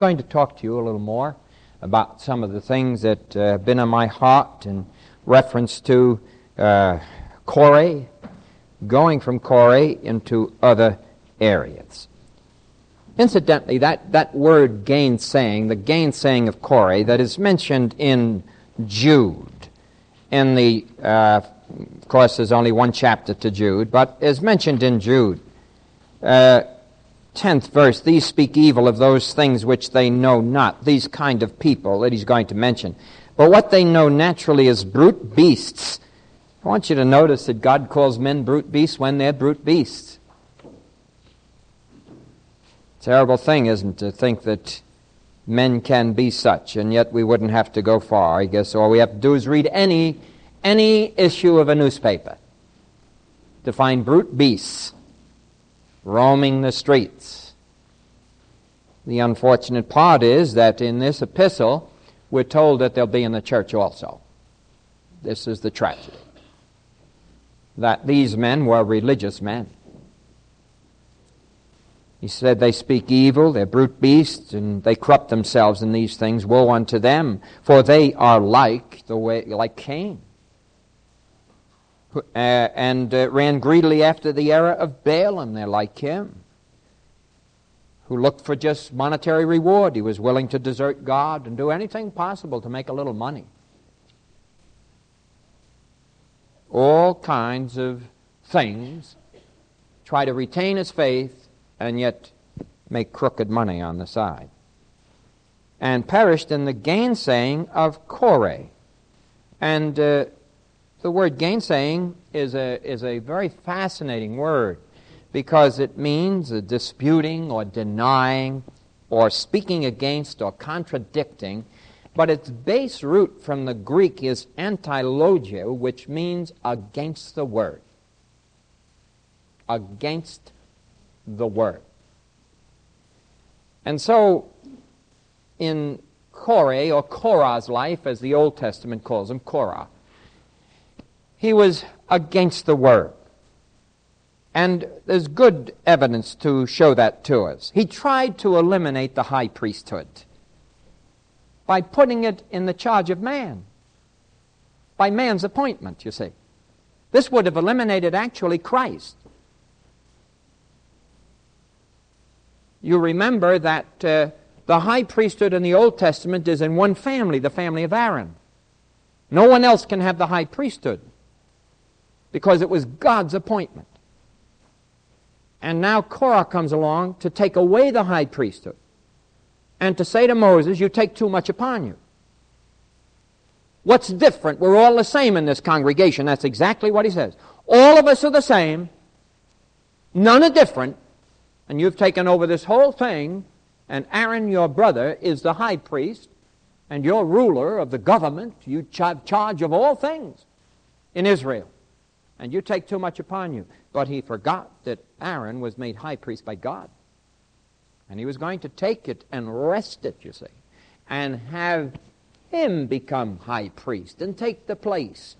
I'm going to talk to you a little more about some of the things that have been on my heart in reference to Korah, going from Korah into other areas. Incidentally, that word gainsaying, the gainsaying of Korah, that is mentioned in Jude, in the, of course there's only one chapter to Jude, but is mentioned in Jude, 10th verse, these speak evil of those things which they know not, these kind of people that he's going to mention. But what they know naturally is brute beasts. I want you to notice that God calls men brute beasts when they're brute beasts. Terrible thing, isn't it, to think that men can be such, and yet we wouldn't have to go far, I guess. All we have to do is read any issue of a newspaper to find brute beasts roaming the streets. The unfortunate part is that in this epistle, we're told that they'll be in the church also. This is the tragedy. That these men were religious men. He said they speak evil, they're brute beasts, and they corrupt themselves in these things. Woe unto them, for they are like Cain, and ran greedily after the error of Balaam. They're like him, who looked for just monetary reward. He was willing to desert God and do anything possible to make a little money. All kinds of things. Try to retain his faith and yet make crooked money on the side. And perished in the gainsaying of Korah. And the word gainsaying is a very fascinating word, because it means disputing or denying or speaking against or contradicting, but its base root from the Greek is antilogio, which means against the word. Against the word. And so in Korah, or Korah's life, as the Old Testament calls him, Korah, he was against the word. And there's good evidence to show that to us. He tried to eliminate the high priesthood by putting it in the charge of man, by man's appointment, you see. This would have eliminated actually Christ. You remember that the high priesthood in the Old Testament is in one family, the family of Aaron. No one else can have the high priesthood, because it was God's appointment. And now Korah comes along to take away the high priesthood and to say to Moses, you take too much upon you. What's different? We're all the same in this congregation. That's exactly what he says. All of us are the same. None are different. And you've taken over this whole thing. And Aaron, your brother, is the high priest, and you're ruler of the government. You have charge of all things in Israel. And you take too much upon you. But he forgot that Aaron was made high priest by God. And he was going to take it and wrest it, you see, and have him become high priest and take the place,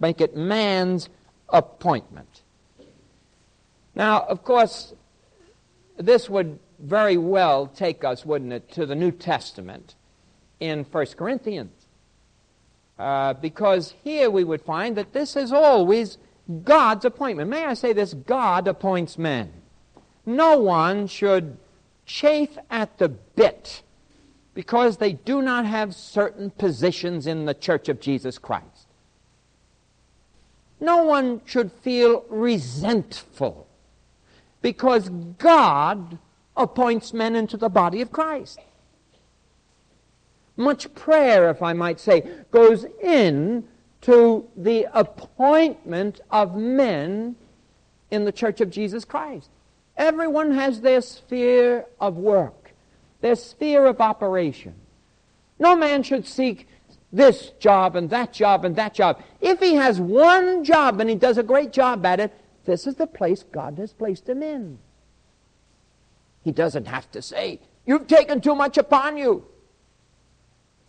make it man's appointment. Now, of course, this would very well take us, wouldn't it, to the New Testament in 1 Corinthians. Because here we would find that this is always God's appointment. May I say this? God appoints men. No one should chafe at the bit because they do not have certain positions in the Church of Jesus Christ. No one should feel resentful because God appoints men into the body of Christ. Much prayer, if I might say, goes in to the appointment of men in the Church of Jesus Christ. Everyone has their sphere of work, their sphere of operation. No man should seek this job and that job and that job. If he has one job and he does a great job at it, this is the place God has placed him in. He doesn't have to say, you've taken too much upon you.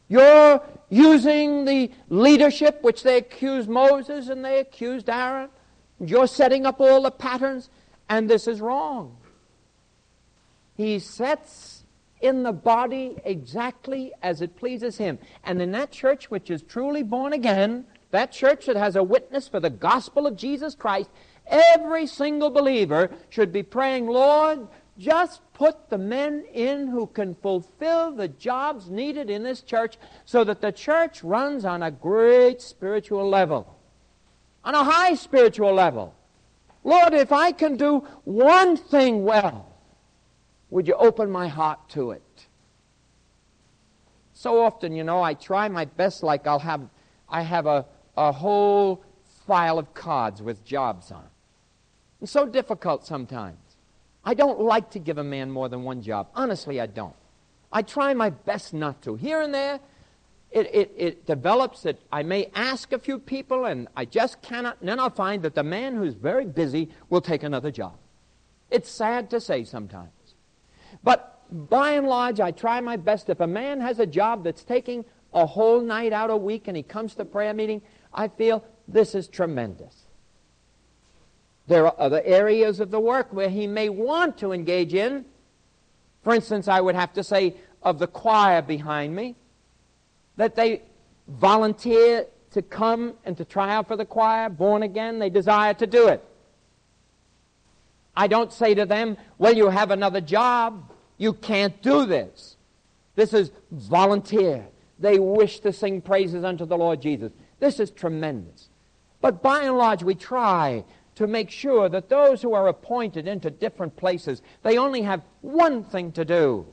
You're using the leadership which they accused Moses and they accused Aaron. You're setting up all the patterns, and this is wrong. He sets in the body exactly as it pleases him. And in that church which is truly born again, that church that has a witness for the gospel of Jesus Christ, every single believer should be praying, Lord, just put the men in who can fulfill the jobs needed in this church so that the church runs on a great spiritual level, on a high spiritual level. Lord, if I can do one thing well, would you open my heart to it? So often, you know, I try my best, like I have a whole file of cards with jobs on. It's so difficult sometimes. I don't like to give a man more than one job. Honestly, I don't. I try my best not to. Here and there, it develops that I may ask a few people, and I just cannot. And then I'll find that the man who's very busy will take another job. It's sad to say sometimes. But by and large, I try my best. If a man has a job that's taking a whole night out a week and he comes to prayer meeting, I feel this is tremendous. There are other areas of the work where he may want to engage in. For instance, I would have to say of the choir behind me, that they volunteer to come and to try out for the choir, born again, they desire to do it. I don't say to them, well, you have another job, you can't do this. This is volunteer. They wish to sing praises unto the Lord Jesus. This is tremendous. But by and large, we try to make sure that those who are appointed into different places, they only have one thing to do.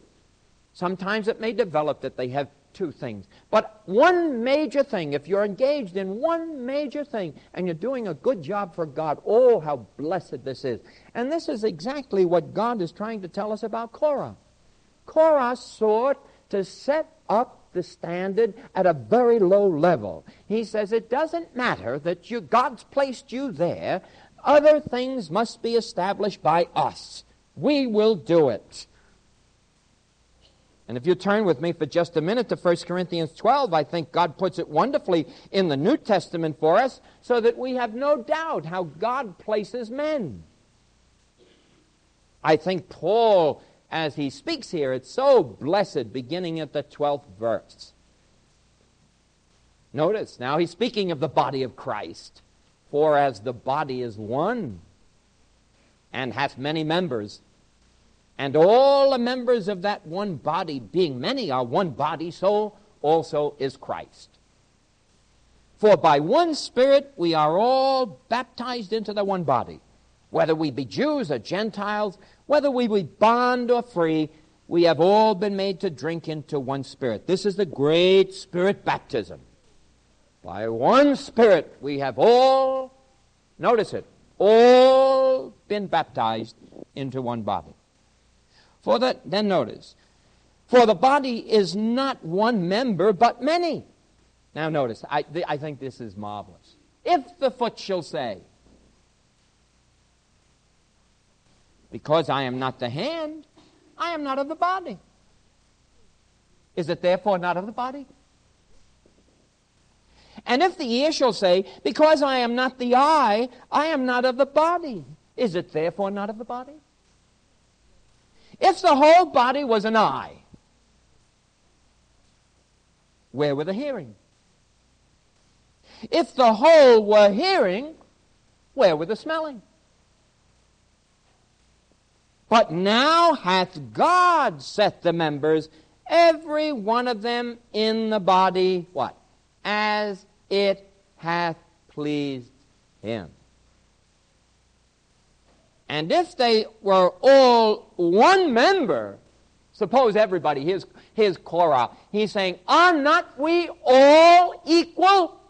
Sometimes it may develop that they have two things. But one major thing, if you're engaged in one major thing and you're doing a good job for God, oh, how blessed this is. And this is exactly what God is trying to tell us about Korah. Korah sought to set up the standard at a very low level. He says it doesn't matter that God's placed you there. Other things must be established by us. We will do it. And if you turn with me for just a minute to 1 Corinthians 12, I think God puts it wonderfully in the New Testament for us so that we have no doubt how God places men. I think Paul, as he speaks here, it's so blessed, beginning at the 12th verse. Notice, now he's speaking of the body of Christ. For as the body is one, and hath many members, and all the members of that one body, being many, are one body, so also is Christ. For by one Spirit we are all baptized into the one body, whether we be Jews or Gentiles, whether we be bond or free, we have all been made to drink into one Spirit. This is the great Spirit baptism. By one Spirit we have all, notice it, all been baptized into one body. For that, then notice, for the body is not one member but many. Now notice, I think this is marvelous. If the foot shall say, because I am not the hand, I am not of the body, is it therefore not of the body? And if the ear shall say, because I am not the eye, I am not of the body, is it therefore not of the body? If the whole body was an eye, where were the hearing? If the whole were hearing, where were the smelling? But now hath God set the members, every one of them in the body, what? As it hath pleased him. And if they were all one member, suppose everybody, here's Korah, he's saying, are not we all equal?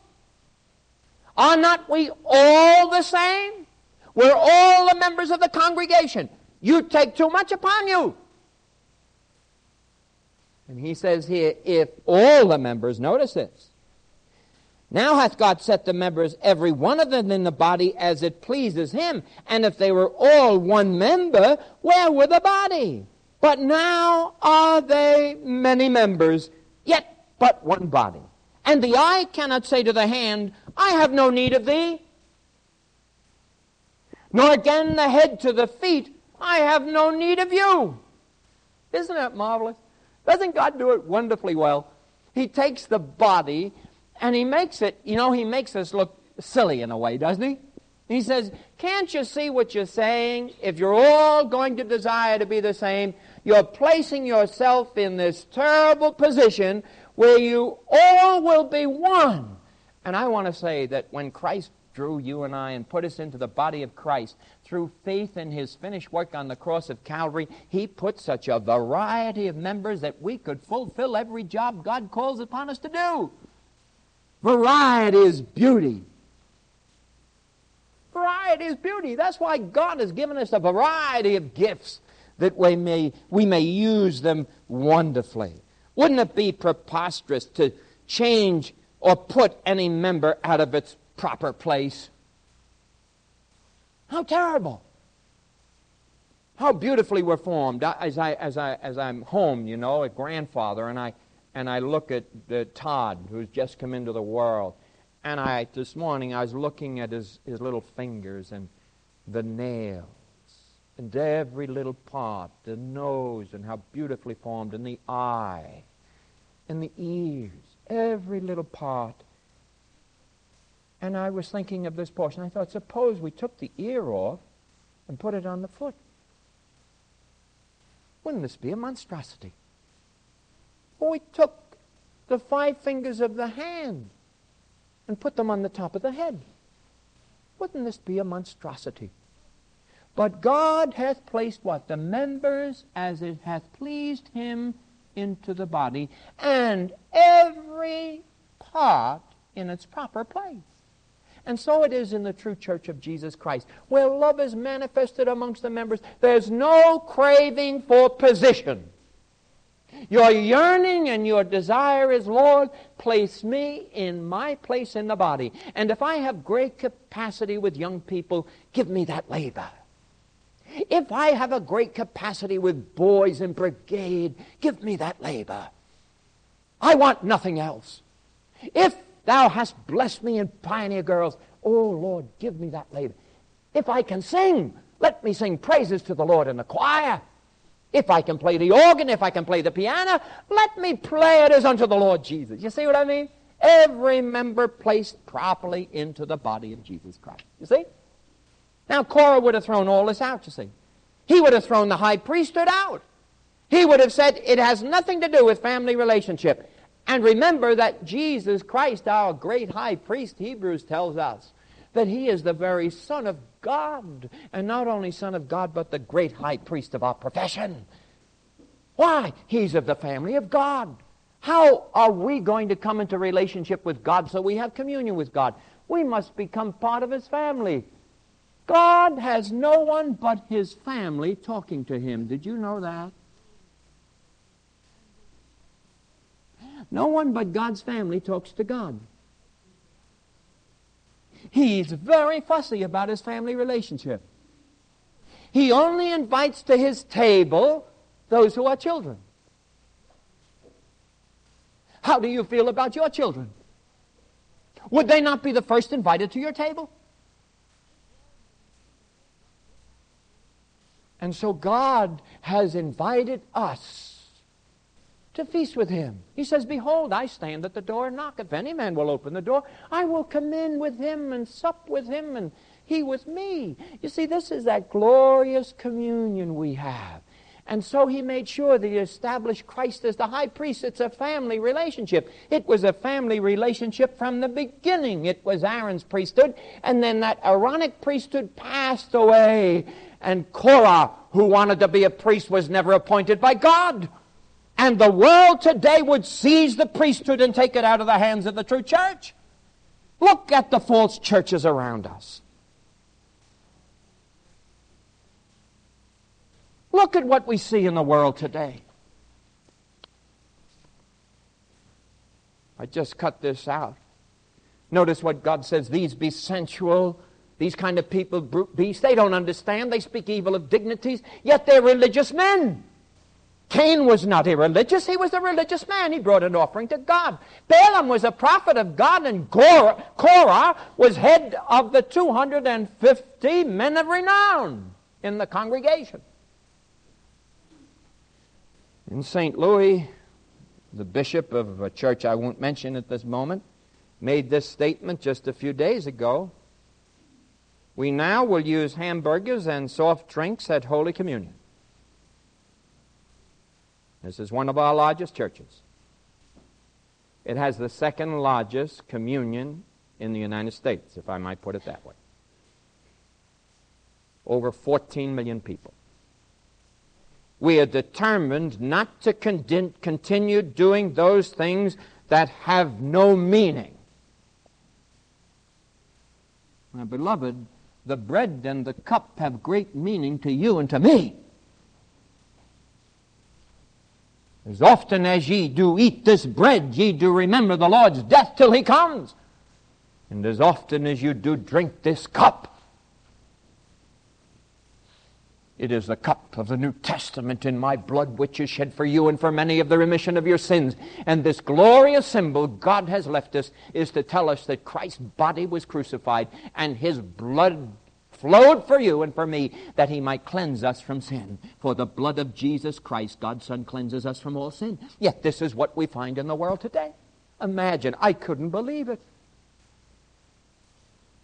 Are not we all the same? We're all the members of the congregation. You take too much upon you. And he says here, if all the members, notice this, now hath God set the members, every one of them in the body, as it pleases him. And if they were all one member, where were the body? But now are they many members, yet but one body. And the eye cannot say to the hand, I have no need of thee. Nor again the head to the feet, I have no need of you. Isn't that marvelous? Doesn't God do it wonderfully well? He takes the body and he makes it, you know, he makes us look silly in a way, doesn't he? He says, can't you see what you're saying? If you're all going to desire to be the same, you're placing yourself in this terrible position where you all will be one. And I want to say that when Christ drew you and I and put us into the body of Christ, through faith in his finished work on the cross of Calvary, he put such a variety of members that we could fulfill every job God calls upon us to do. Variety is beauty. Variety is beauty. That's why God has given us a variety of gifts that we may use them wonderfully. Wouldn't it be preposterous to change or put any member out of its proper place? How terrible. How beautifully we're formed. As I'm home, you know, a grandfather, and I look at Todd, who's just come into the world, and this morning I was looking at his little fingers and the nails and every little part, the nose and how beautifully formed, and the eye and the ears, every little part. And I was thinking of this portion. I thought, suppose we took the ear off and put it on the foot. Wouldn't this be a monstrosity? Or we took the 5 fingers of the hand and put them on the top of the head. Wouldn't this be a monstrosity? But God hath placed what? The members as it hath pleased him into the body, and every part in its proper place. And so it is in the true church of Jesus Christ, where love is manifested amongst the members. There's no craving for position. Your yearning and your desire is, Lord, place me in my place in the body. And if I have great capacity with young people, give me that labor. If I have a great capacity with boys in brigade, give me that labor. I want nothing else. If thou hast blessed me in pioneer girls, oh, Lord, give me that labor. If I can sing, let me sing praises to the Lord in the choir. If I can play the organ, if I can play the piano, let me play it as unto the Lord Jesus. You see what I mean? Every member placed properly into the body of Jesus Christ. You see? Now, Korah would have thrown all this out, you see. He would have thrown the high priesthood out. He would have said it has nothing to do with family relationship. And remember that Jesus Christ, our great high priest, Hebrews tells us that he is the very Son of God, and not only Son of God, but the great high priest of our profession. Why? He's of the family of God. How are we going to come into relationship with God so we have communion with God? We must become part of his family. God has no one but his family talking to him. Did you know that? No one but God's family talks to God. He's very fussy about his family relationship. He only invites to his table those who are children. How do you feel about your children? Would they not be the first invited to your table? And so God has invited us to feast with him. He says, behold, I stand at the door and knock. If any man will open the door, I will come in with him and sup with him and he with me. You see, this is that glorious communion we have. And so he made sure that he established Christ as the high priest. It's a family relationship. It was a family relationship from the beginning. It was Aaron's priesthood, and then that Aaronic priesthood passed away, and Korah, who wanted to be a priest, was never appointed by God. And the world today would seize the priesthood and take it out of the hands of the true church. Look at the false churches around us. Look at what we see in the world today. I just cut this out. Notice what God says. These be sensual. These kind of people, brute beasts. They don't understand. They speak evil of dignities. Yet they're religious men. Cain was not irreligious, he was a religious man. He brought an offering to God. Balaam was a prophet of God, and Korah was head of the 250 men of renown in the congregation. In St. Louis, the bishop of a church I won't mention at this moment, made this statement just a few days ago. We now will use hamburgers and soft drinks at Holy Communion. This is one of our largest churches. It has the second largest communion in the United States, if I might put it that way. Over 14 million people. We are determined not to continue doing those things that have no meaning. My beloved, the bread and the cup have great meaning to you and to me. As often as ye do eat this bread, ye do remember the Lord's death till he comes. And as often as you do drink this cup, it is the cup of the New Testament in my blood, which is shed for you and for many of the remission of your sins. And this glorious symbol God has left us is to tell us that Christ's body was crucified and his blood flowed for you and for me, that he might cleanse us from sin. For the blood of Jesus Christ, God's Son, cleanses us from all sin. Yet this is what we find in the world today. Imagine, I couldn't believe it.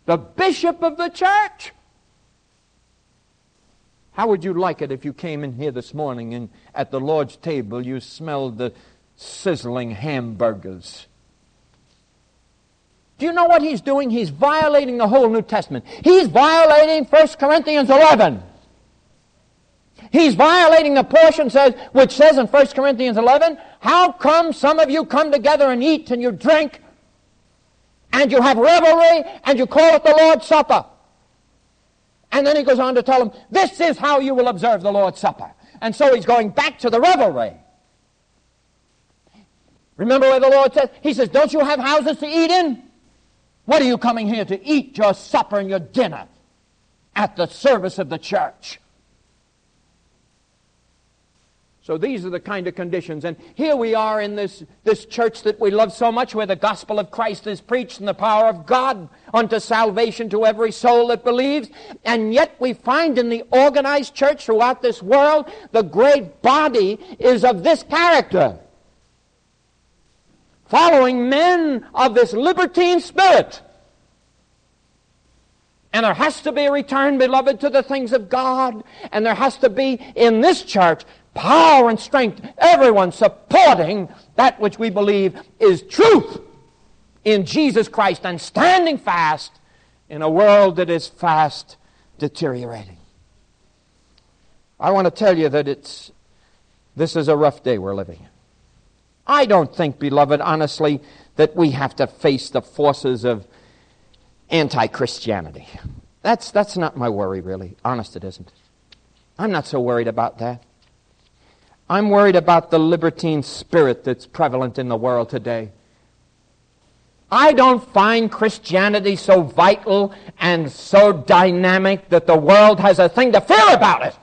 The bishop of the church. How would you like it if you came in here this morning and at the Lord's table you smelled the sizzling hamburgers? Do you know what he's doing? He's violating the whole New Testament. He's violating 1 Corinthians 11. He's violating the portion which says in 1 Corinthians 11, how come some of you come together and eat and you drink and you have revelry and you call it the Lord's Supper? And then he goes on to tell them, this is how you will observe the Lord's Supper. And so he's going back to the revelry. Remember where the Lord says, he says, don't you have houses to eat in? What are you coming here to eat your supper and your dinner at the service of the church? So these are the kind of conditions. And here we are in this church that we love so much, where the gospel of Christ is preached and the power of God unto salvation to every soul that believes. And yet we find in the organized church throughout this world, the great body is of this character, following men of this libertine spirit. And there has to be a return, beloved, to the things of God. And there has to be in this church power and strength, everyone supporting that which we believe is truth in Jesus Christ and standing fast in a world that is fast deteriorating. I want to tell you that this is a rough day we're living in. I don't think, beloved, honestly, that we have to face the forces of anti-Christianity. That's not my worry, really. Honest, it isn't. I'm not so worried about that. I'm worried about the libertine spirit that's prevalent in the world today. I don't find Christianity so vital and so dynamic that the world has a thing to fear about it.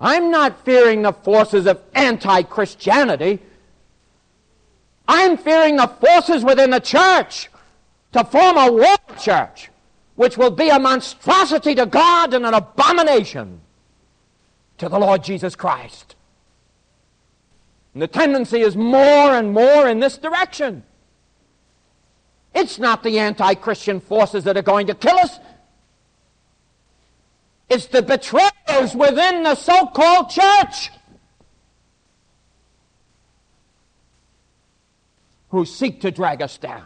I'm not fearing the forces of anti-Christianity. I'm fearing the forces within the church to form a world church, which will be a monstrosity to God and an abomination to the Lord Jesus Christ. And the tendency is more and more in this direction. It's not the anti-Christian forces that are going to kill us. It's the betrayals within the so-called church who seek to drag us down.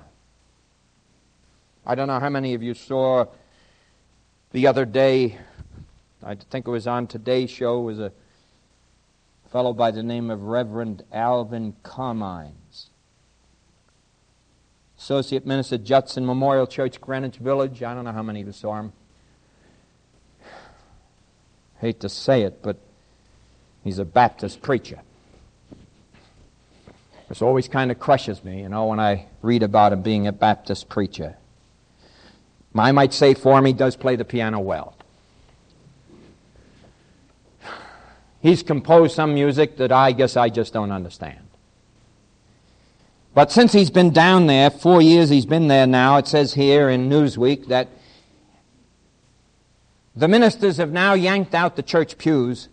I don't know how many of you saw the other day, I think it was on Today's Show, was a fellow by the name of Reverend Alvin Carmines, associate minister at Judson Memorial Church, Greenwich Village. I don't know how many of you saw him. Hate to say it, but he's a Baptist preacher. This always kind of crushes me, when I read about him being a Baptist preacher. I might say for him, he does play the piano well. He's composed some music that I guess I just don't understand. But since he's been down there, 4 years he's been there now, it says here in Newsweek that The ministers have now yanked out the church pews.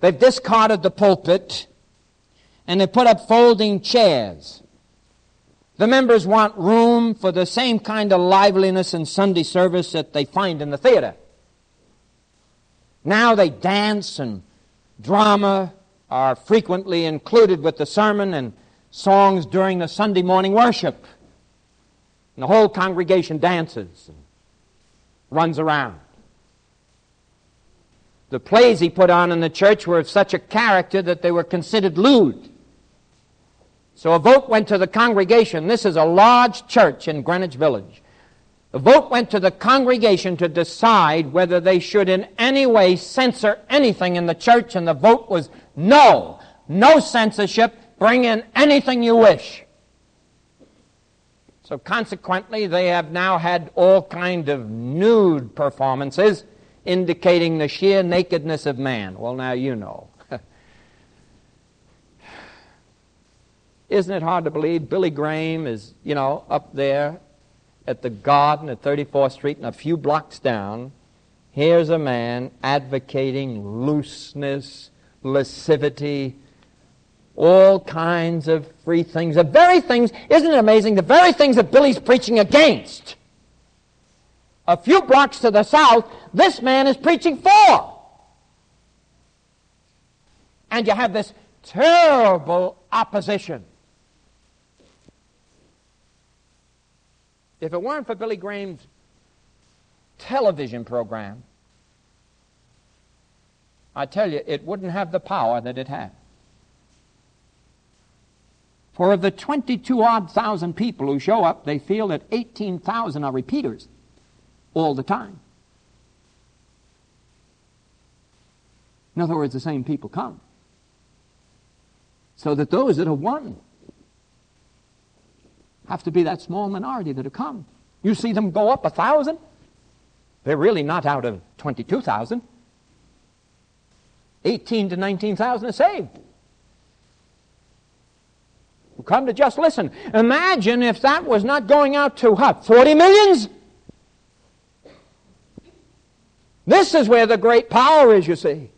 They've discarded the pulpit, and they put up folding chairs. The members want room for the same kind of liveliness in Sunday service that they find in the theater. Now they dance, and drama are frequently included with the sermon and songs during the Sunday morning worship. And the whole congregation dances and runs around. The plays he put on in the church were of such a character that they were considered lewd. So a vote went to the congregation. This is a large church in Greenwich Village. The vote went to the congregation to decide whether they should in any way censor anything in the church, and the vote was no. No censorship. Bring in anything you wish. So consequently, they have now had all kind of nude performances indicating the sheer nakedness of man. Well, now you know. Isn't it hard to believe Billy Graham is, up there at the Garden at 34th Street and a few blocks down. Here's a man advocating looseness, lascivity, all kinds of free things. The very things, isn't it amazing, the very things that Billy's preaching against. A few blocks to the south, this man is preaching for. And you have this terrible opposition. If it weren't for Billy Graham's television program, I tell you, it wouldn't have the power that it had. For of the 22,000-odd people who show up, they feel that 18,000 are repeaters all the time. In other words, the same people come. So that those that have won have to be that small minority that have come. You see them go up 1,000. They're really not out of 22,000. 18,000 to 19,000 are saved. Come to just listen. Imagine if that was not going out to what? 40 millions? This is where the great power is, you see.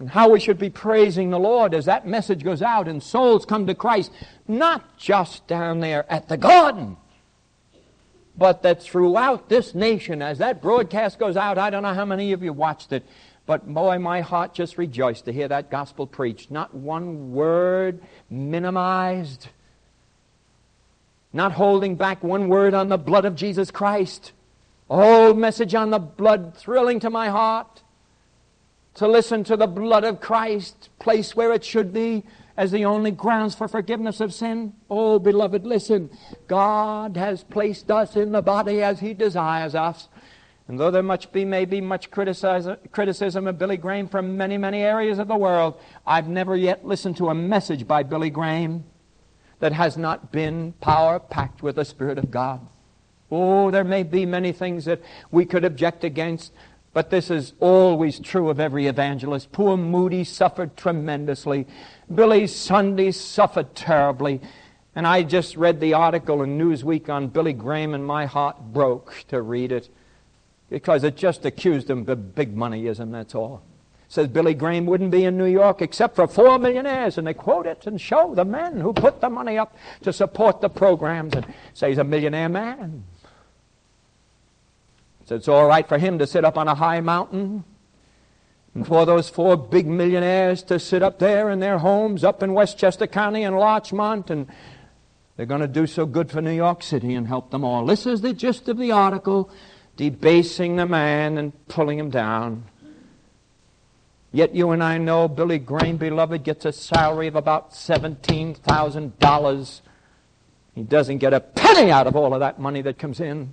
And how we should be praising the Lord as that message goes out and souls come to Christ, not just down there at the Garden, but that throughout this nation, as that broadcast goes out, I don't know how many of you watched it, but boy, my heart just rejoiced to hear that gospel preached. Not one word minimized. Not holding back one word on the blood of Jesus Christ. A whole message on the blood, thrilling to my heart. To listen to the blood of Christ, placed where it should be, as the only grounds for forgiveness of sin. Oh, beloved, listen. God has placed us in the body as He desires us. And though there may be much criticism of Billy Graham from many, many areas of the world, I've never yet listened to a message by Billy Graham that has not been power-packed with the Spirit of God. Oh, there may be many things that we could object against, but this is always true of every evangelist. Poor Moody suffered tremendously. Billy Sunday suffered terribly. And I just read the article in Newsweek on Billy Graham, and my heart broke to read it. Because it just accused him of big moneyism, that's all. It says Billy Graham wouldn't be in New York except for 4 millionaires, and they quote it and show the men who put the money up to support the programs and say he's a millionaire man. So it's all right for him to sit up on a high mountain and for those 4 big millionaires to sit up there in their homes up in Westchester County and Larchmont, and they're going to do so good for New York City and help them all. This is the gist of the article. Debasing the man and pulling him down. Yet you and I know Billy Graham, beloved, gets a salary of about $17,000. He doesn't get a penny out of all of that money that comes in.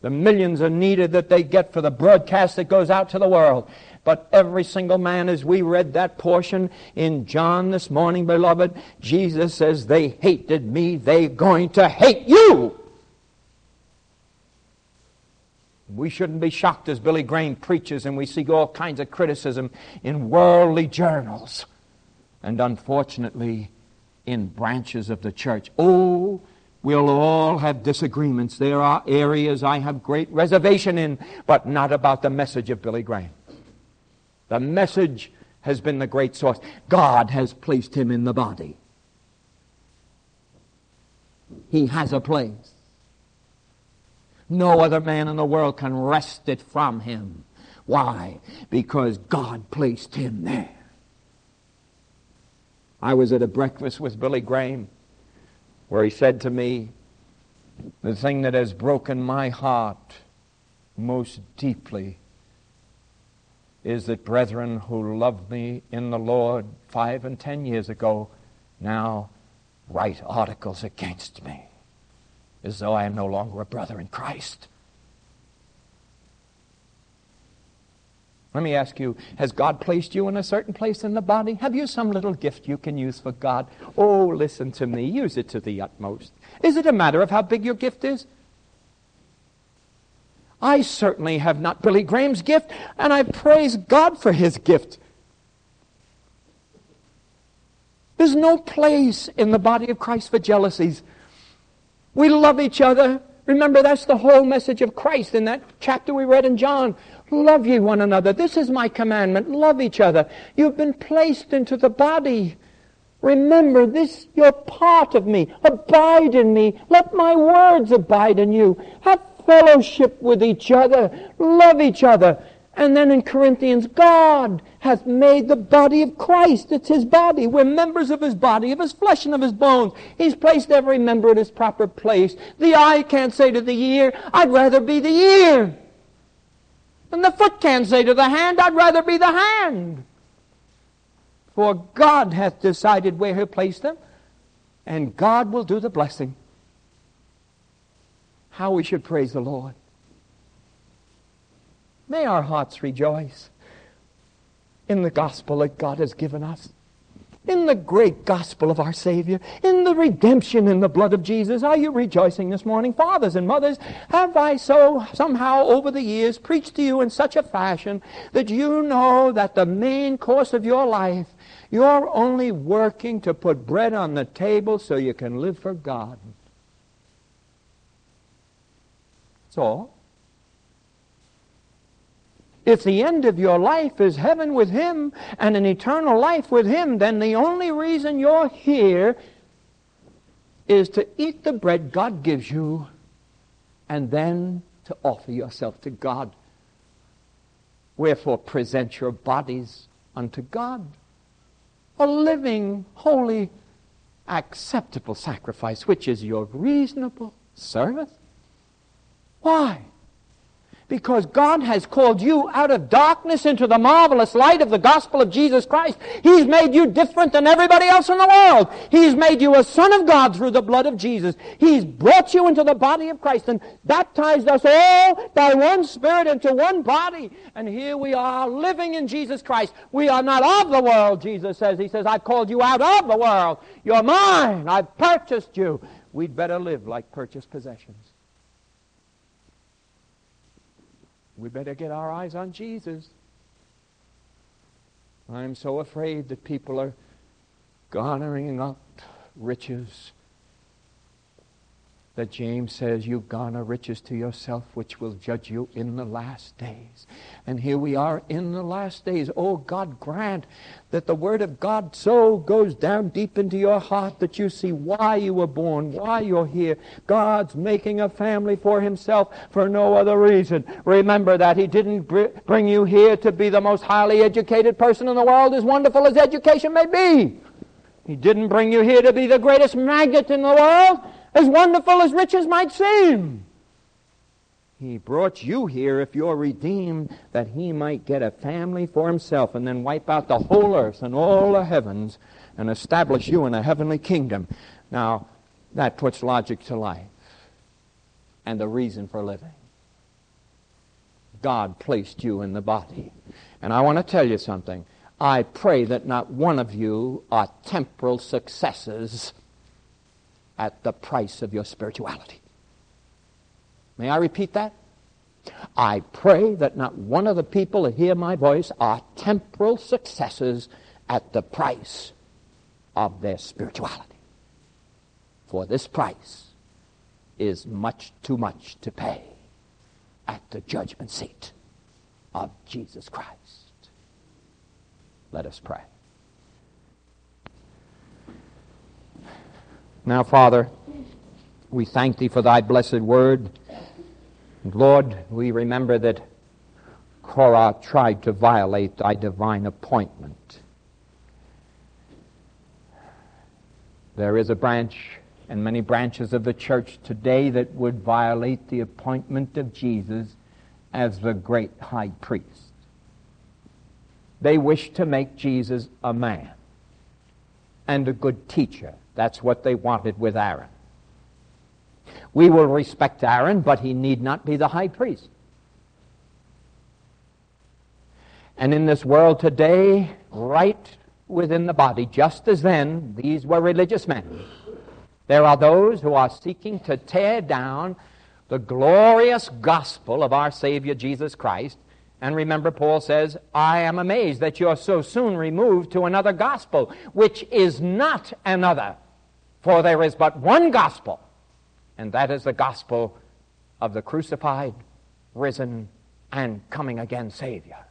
The millions are needed that they get for the broadcast that goes out to the world. But every single man, as we read that portion in John this morning, beloved, Jesus says, they hated me, they're going to hate you. We shouldn't be shocked as Billy Graham preaches and we see all kinds of criticism in worldly journals and unfortunately in branches of the church. Oh, We'll all have disagreements. There are areas I have great reservation in, but not about the message of Billy Graham. The message has been the great source. God has placed him in the body. He has a place. No other man in the world can wrest it from him. Why? Because God placed him there. I was at a breakfast with Billy Graham where he said to me, the thing that has broken my heart most deeply is that brethren who loved me in the Lord 5 and 10 years ago now write articles against me, as though I am no longer a brother in Christ. Let me ask you, has God placed you in a certain place in the body? Have you some little gift you can use for God? Oh, listen to me, use it to the utmost. Is it a matter of how big your gift is? I certainly have not Billy Graham's gift, and I praise God for his gift. There's no place in the body of Christ for jealousies. We love each other. Remember, that's the whole message of Christ in that chapter we read in John. Love ye one another. This is my commandment. Love each other. You've been placed into the body. Remember this, you're part of me. Abide in me. Let my words abide in you. Have fellowship with each other. Love each other. And then in Corinthians, God hath made the body of Christ. It's his body. We're members of his body, of his flesh and of his bones. He's placed every member in his proper place. The eye can't say to the ear, I'd rather be the ear. And the foot can't say to the hand, I'd rather be the hand. For God hath decided where he placed them, and God will do the blessing. How we should praise the Lord. May our hearts rejoice in the gospel that God has given us, in the great gospel of our Savior, in the redemption in the blood of Jesus. Are you rejoicing this morning? Fathers and mothers, have I so somehow over the years preached to you in such a fashion that you know that the main course of your life, you're only working to put bread on the table so you can live for God. That's all. If the end of your life is heaven with him and an eternal life with him, then the only reason you're here is to eat the bread God gives you and then to offer yourself to God. Wherefore, present your bodies unto God, a living, holy, acceptable sacrifice, which is your reasonable service. Why? Because God has called you out of darkness into the marvelous light of the gospel of Jesus Christ. He's made you different than everybody else in the world. He's made you a son of God through the blood of Jesus. He's brought you into the body of Christ and baptized us all by one Spirit into one body. And here we are living in Jesus Christ. We are not of the world, Jesus says. He says, I've called you out of the world. You're mine. I've purchased you. We'd better live like purchased possessions. We better get our eyes on Jesus. I'm so afraid that people are garnering up riches that James says, you garner riches to yourself, which will judge you in the last days. And here we are in the last days. Oh, God, grant that the Word of God so goes down deep into your heart that you see why you were born, why you're here. God's making a family for himself for no other reason. Remember that he didn't bring you here to be the most highly educated person in the world, as wonderful as education may be. He didn't bring you here to be the greatest magnet in the world, as wonderful as riches might seem. He brought you here, if you're redeemed, that he might get a family for himself and then wipe out the whole earth and all the heavens and establish you in a heavenly kingdom. Now, that puts logic to life and the reason for living. God placed you in the body. And I want to tell you something. I pray that not one of you are temporal successes at the price of your spirituality. May I repeat that? I pray that not one of the people that hear my voice are temporal successes at the price of their spirituality. For this price is much too much to pay at the judgment seat of Jesus Christ. Let us pray. Now, Father, we thank Thee for Thy blessed word. And Lord, we remember that Korah tried to violate Thy divine appointment. There is a branch and many branches of the church today that would violate the appointment of Jesus as the great high priest. They wish to make Jesus a man and a good teacher. That's what they wanted with Aaron. We will respect Aaron, but he need not be the high priest. And in this world today, right within the body, just as then, these were religious men. There are those who are seeking to tear down the glorious gospel of our Savior Jesus Christ. And remember, Paul says, I am amazed that you are so soon removed to another gospel, which is not another. For there is but one gospel, and that is the gospel of the crucified, risen, and coming again Savior.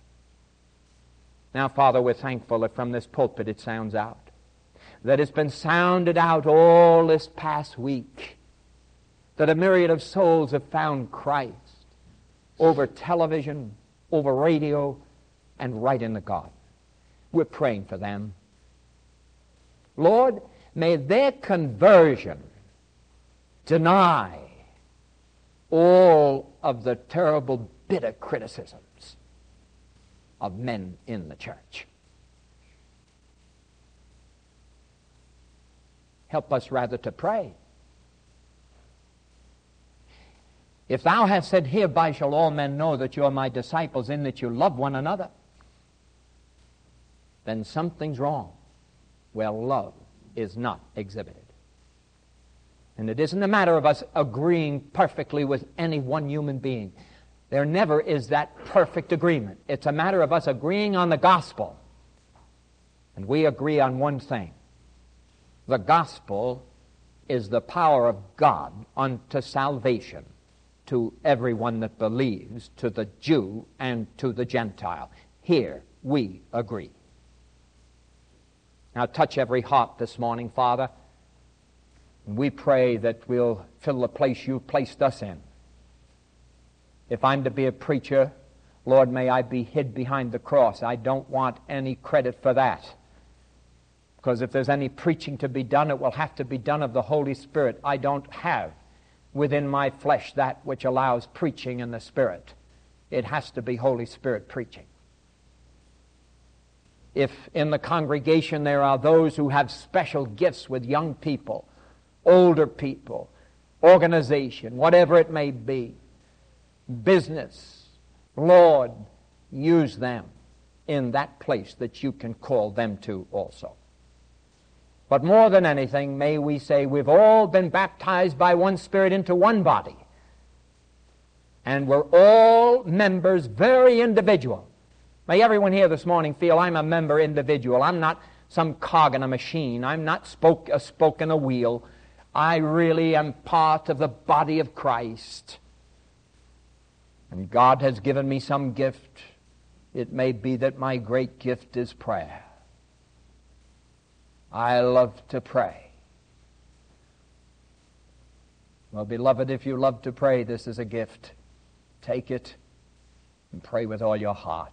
Now, Father, we're thankful that from this pulpit it sounds out, that it's been sounded out all this past week, that a myriad of souls have found Christ over television, over radio, and right in the garden. We're praying for them. Lord, may their conversion deny all of the terrible, bitter criticisms of men in the church. Help us rather to pray. If thou hast said, hereby shall all men know that you are my disciples, in that you love one another, then something's wrong where love is not exhibited. And it isn't a matter of us agreeing perfectly with any one human being. There never is that perfect agreement. It's a matter of us agreeing on the gospel. And we agree on one thing. The gospel is the power of God unto salvation to everyone that believes, to the Jew and to the Gentile. Here we agree. Now touch every heart this morning, Father. We pray that we'll fill the place you placed us in. If I'm to be a preacher, Lord, may I be hid behind the cross. I don't want any credit for that. Because if there's any preaching to be done, it will have to be done of the Holy Spirit. I don't have within my flesh that which allows preaching in the Spirit. It has to be Holy Spirit preaching. If in the congregation there are those who have special gifts with young people, older people, organization, whatever it may be, business, Lord, use them in that place that you can call them to also. But more than anything, may we say we've all been baptized by one Spirit into one body, and we're all members, very individual. May everyone here this morning feel I'm a member individual. I'm not some cog in a machine. I'm not a spoke in a wheel. I really am part of the body of Christ. And God has given me some gift. It may be that my great gift is prayer. I love to pray. Well, beloved, if you love to pray, this is a gift. Take it and pray with all your heart.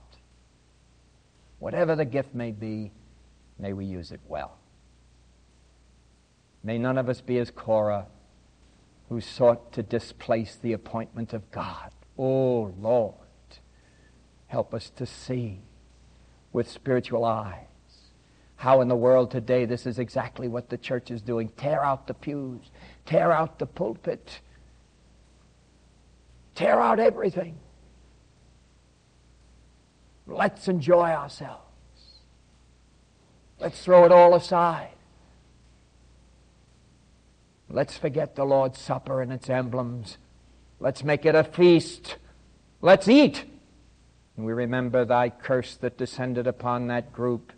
Whatever the gift may be, may we use it well. May none of us be as Korah, who sought to displace the appointment of God. Oh, Lord, help us to see with spiritual eyes how in the world today this is exactly what the church is doing. Tear out the pews. Tear out the pulpit. Tear out everything. Let's enjoy ourselves. Let's throw it all aside. Let's forget the Lord's Supper and its emblems. Let's make it a feast. Let's eat. And we remember thy curse that descended upon that group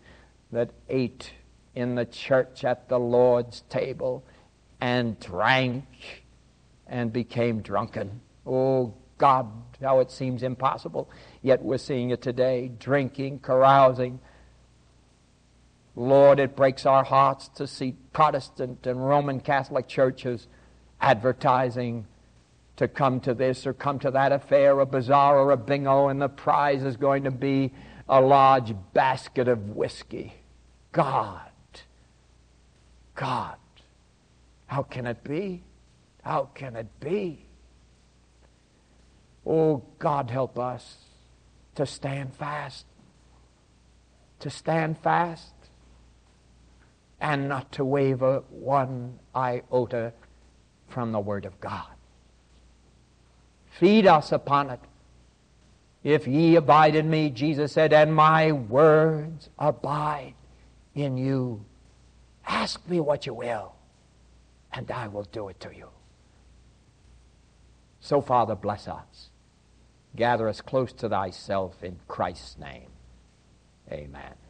that ate in the church at the Lord's table and drank and became drunken. Oh, God, how it seems impossible, yet we're seeing it today, drinking, carousing. Lord, it breaks our hearts to see Protestant and Roman Catholic churches advertising to come to this or come to that affair, a bazaar or a bingo, and the prize is going to be a large basket of whiskey. God, how can it be? How can it be? Oh, God, help us to stand fast, and not to waver one iota from the Word of God. Feed us upon it. If ye abide in me, Jesus said, and my words abide in you. Ask me what you will, and I will do it to you. So, Father, bless us. Gather us close to thyself in Christ's name. Amen.